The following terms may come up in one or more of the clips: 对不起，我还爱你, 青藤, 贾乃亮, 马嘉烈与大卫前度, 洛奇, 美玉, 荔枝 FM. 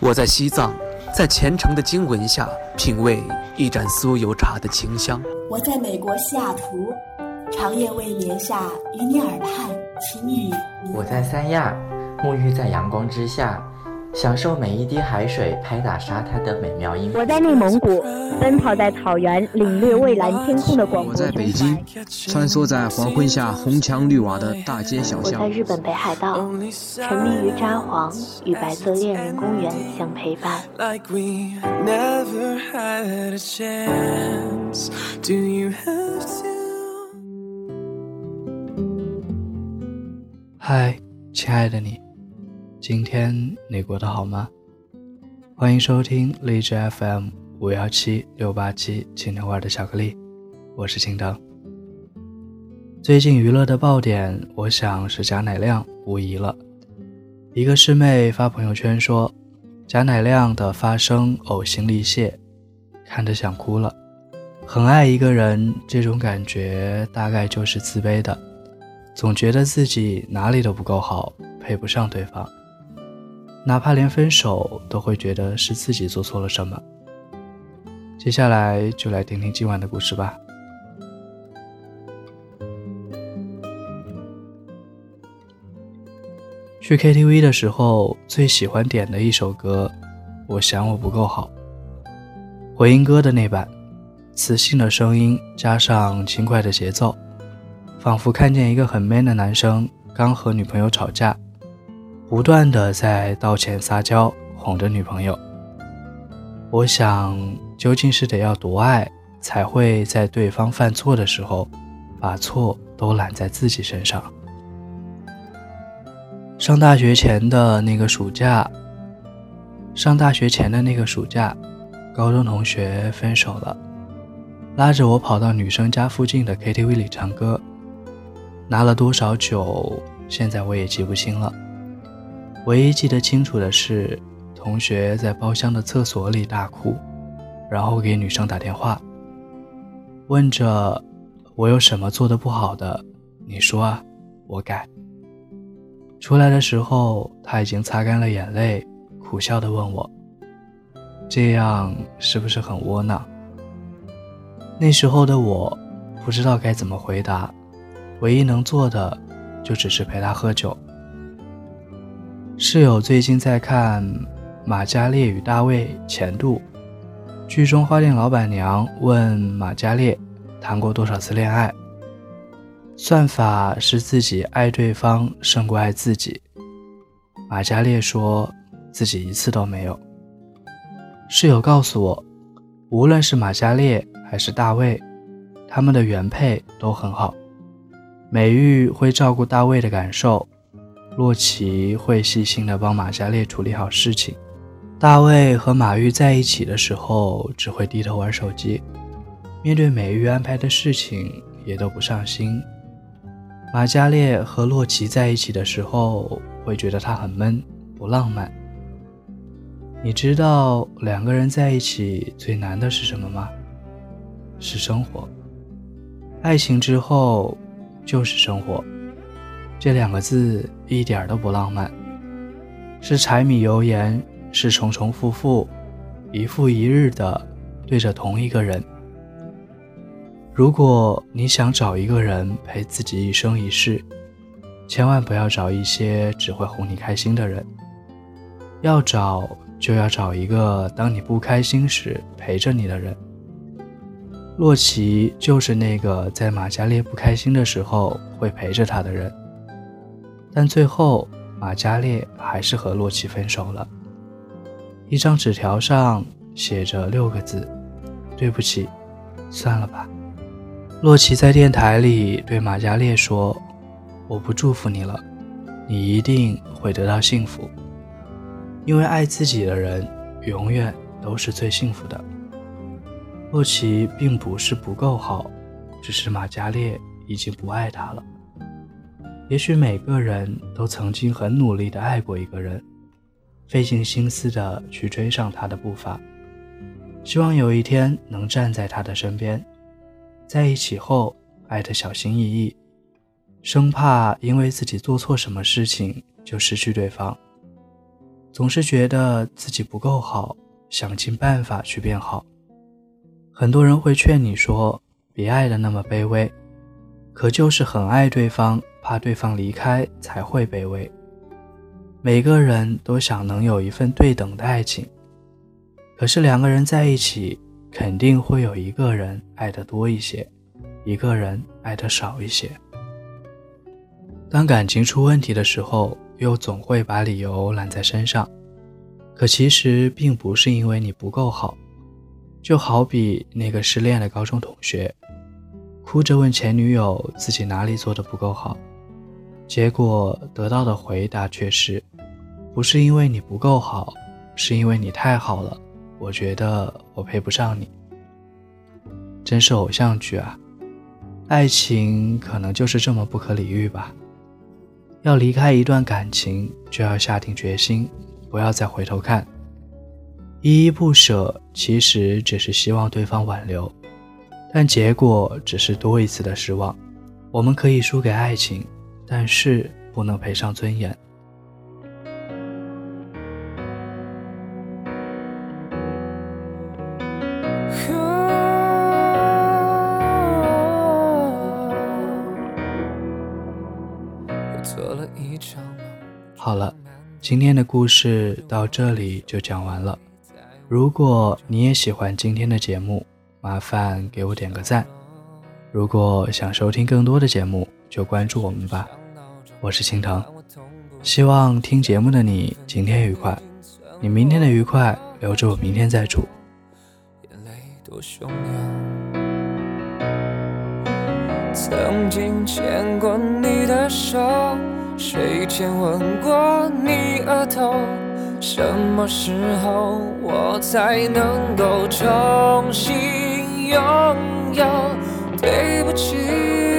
我在西藏，在虔诚的经文下品味一盏酥油茶的清香。我在美国西雅图，长夜未眠下与你耳畔情语。我在三亚，沐浴在阳光之下，享受每一滴海水拍打沙滩的美妙音。我在内蒙古，奔跑在草原，领略蔚蓝天空的广阔。我在北京，穿梭在黄昏下红墙绿瓦的大街小巷。我在日本北海道，沉迷于札幌与白色恋人公园相陪伴。嗨，亲爱的你，今天你过得好吗？欢迎收听荔枝 FM517-687 青藤味的巧克力，我是青藤。最近娱乐的爆点，我想是贾乃亮无疑了。一个师妹发朋友圈说，贾乃亮的发声呕心沥血，看得想哭了。很爱一个人，这种感觉大概就是自卑的，总觉得自己哪里都不够好，配不上对方。哪怕连分手都会觉得是自己做错了什么。接下来就来听听今晚的故事吧。去 KTV 的时候，最喜欢点的一首歌，我想我不够好。回音歌的那版，磁性的声音加上轻快的节奏，仿佛看见一个很 man 的男生刚和女朋友吵架，不断地在道歉撒娇，哄着女朋友。我想，究竟是得要多爱，才会在对方犯错的时候，把错都揽在自己身上。上大学前的那个暑假，高中同学分手了，拉着我跑到女生家附近的 KTV 里唱歌，拿了多少酒，现在我也记不清了。唯一记得清楚的是，同学在包厢的厕所里大哭，然后给女生打电话，问着我有什么做得不好的，你说啊，我改。出来的时候，他已经擦干了眼泪，苦笑地问我，这样是不是很窝囊？那时候的我不知道该怎么回答，唯一能做的就只是陪他喝酒。室友最近在看《马嘉烈与大卫前度》，剧中花店老板娘问马嘉烈谈过多少次恋爱，算法是自己爱对方胜过爱自己。马嘉烈说自己一次都没有。室友告诉我，无论是马嘉烈还是大卫，他们的原配都很好，美玉会照顾大卫的感受，洛奇会细心地帮马嘉烈处理好事情。大卫和马玉在一起的时候，只会低头玩手机，面对美玉安排的事情也都不上心。马嘉烈和洛奇在一起的时候，会觉得他很闷，不浪漫。你知道两个人在一起最难的是什么吗？是生活。爱情之后就是生活，这两个字一点都不浪漫，是柴米油盐，是重重复复，一复一日的对着同一个人。如果你想找一个人陪自己一生一世，千万不要找一些只会哄你开心的人，要找就要找一个当你不开心时陪着你的人。洛奇就是那个在马嘉烈不开心的时候会陪着他的人，但最后马嘉烈还是和洛奇分手了。一张纸条上写着6个字，对不起，算了吧。洛奇在电台里对马嘉烈说，我不祝福你了，你一定会得到幸福，因为爱自己的人永远都是最幸福的。洛奇并不是不够好，只是马嘉烈已经不爱他了。也许每个人都曾经很努力地爱过一个人，费尽心思地去追上他的步伐，希望有一天能站在他的身边，在一起后爱得小心翼翼，生怕因为自己做错什么事情就失去对方。总是觉得自己不够好，想尽办法去变好。很多人会劝你说别爱得那么卑微，可就是很爱对方，怕对方离开才会卑微。每个人都想能有一份对等的爱情，可是两个人在一起，肯定会有一个人爱得多一些，一个人爱得少一些。当感情出问题的时候，又总会把理由揽在身上，可其实并不是因为你不够好。就好比那个失恋的高中同学，哭着问前女友自己哪里做得不够好，结果得到的回答却是，不是因为你不够好，是因为你太好了，我觉得我配不上你。真是偶像剧啊，爱情可能就是这么不可理喻吧。要离开一段感情，就要下定决心，不要再回头看。依依不舍其实只是希望对方挽留，但结果只是多一次的失望。我们可以输给爱情，但是不能赔上尊严。好了，今天的故事到这里就讲完了。如果你也喜欢今天的节目，麻烦给我点个赞。如果想收听更多的节目，就关注我们吧。我是青藤，希望听节目的你今天愉快，你明天的愉快留着我明天再煮。眼泪多汹涌，曾经牵过你的手，谁亲吻过你额头，什么时候我才能够重新拥有？对不起，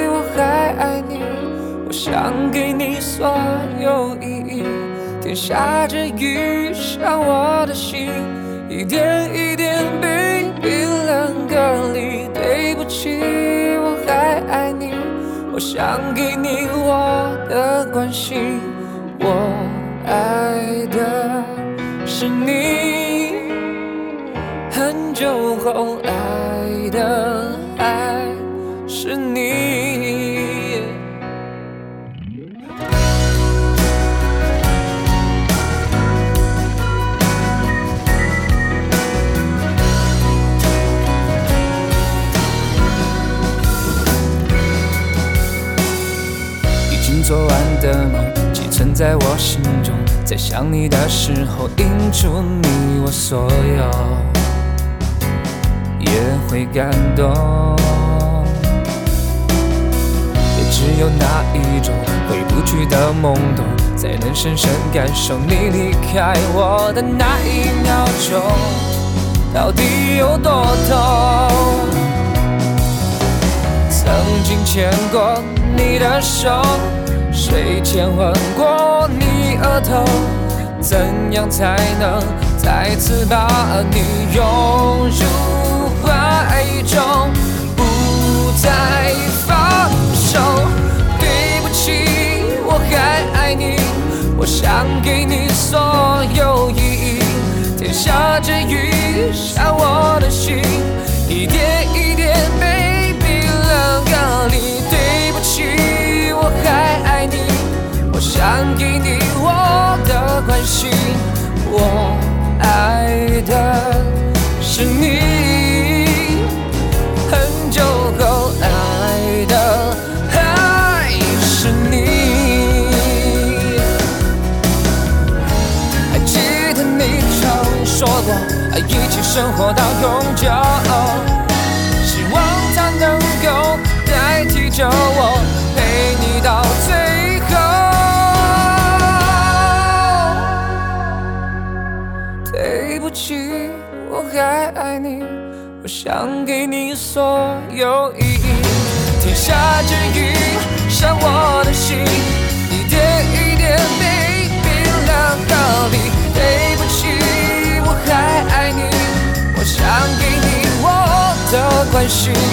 我还爱你，我想给你所有意义。天下着雨，伤我的心，一点一点被冰冷隔离。对不起，我还爱你，我想给你我的关心，我爱的是你，很久后爱的爱是你。已经做完的梦存在我心中，在想你的时候映出你我所有，也会感动。也只有那一种回不去的懵懂，才能深深感受你离开我的那一秒钟到底有多痛。曾经牵过你的手，谁牵吻过你额头？怎样才能再次把你拥入怀中，不再放手？对不起，我还爱你，我想给你所有意义。天下着雨，伤我的心，一点一点被冰冷隔离。对不起，我还爱你，我想给你我的关心，我爱的是你，很久后爱的还是你。还记得你曾说过，一起生活到永久，希望它能够代替着我。陪你到最后，对不起，我还爱你，我想给你所有意义。天下着雨，伤我的心，一点一点被冰冷隔离。对不起，我还爱你，我想给你我的关心。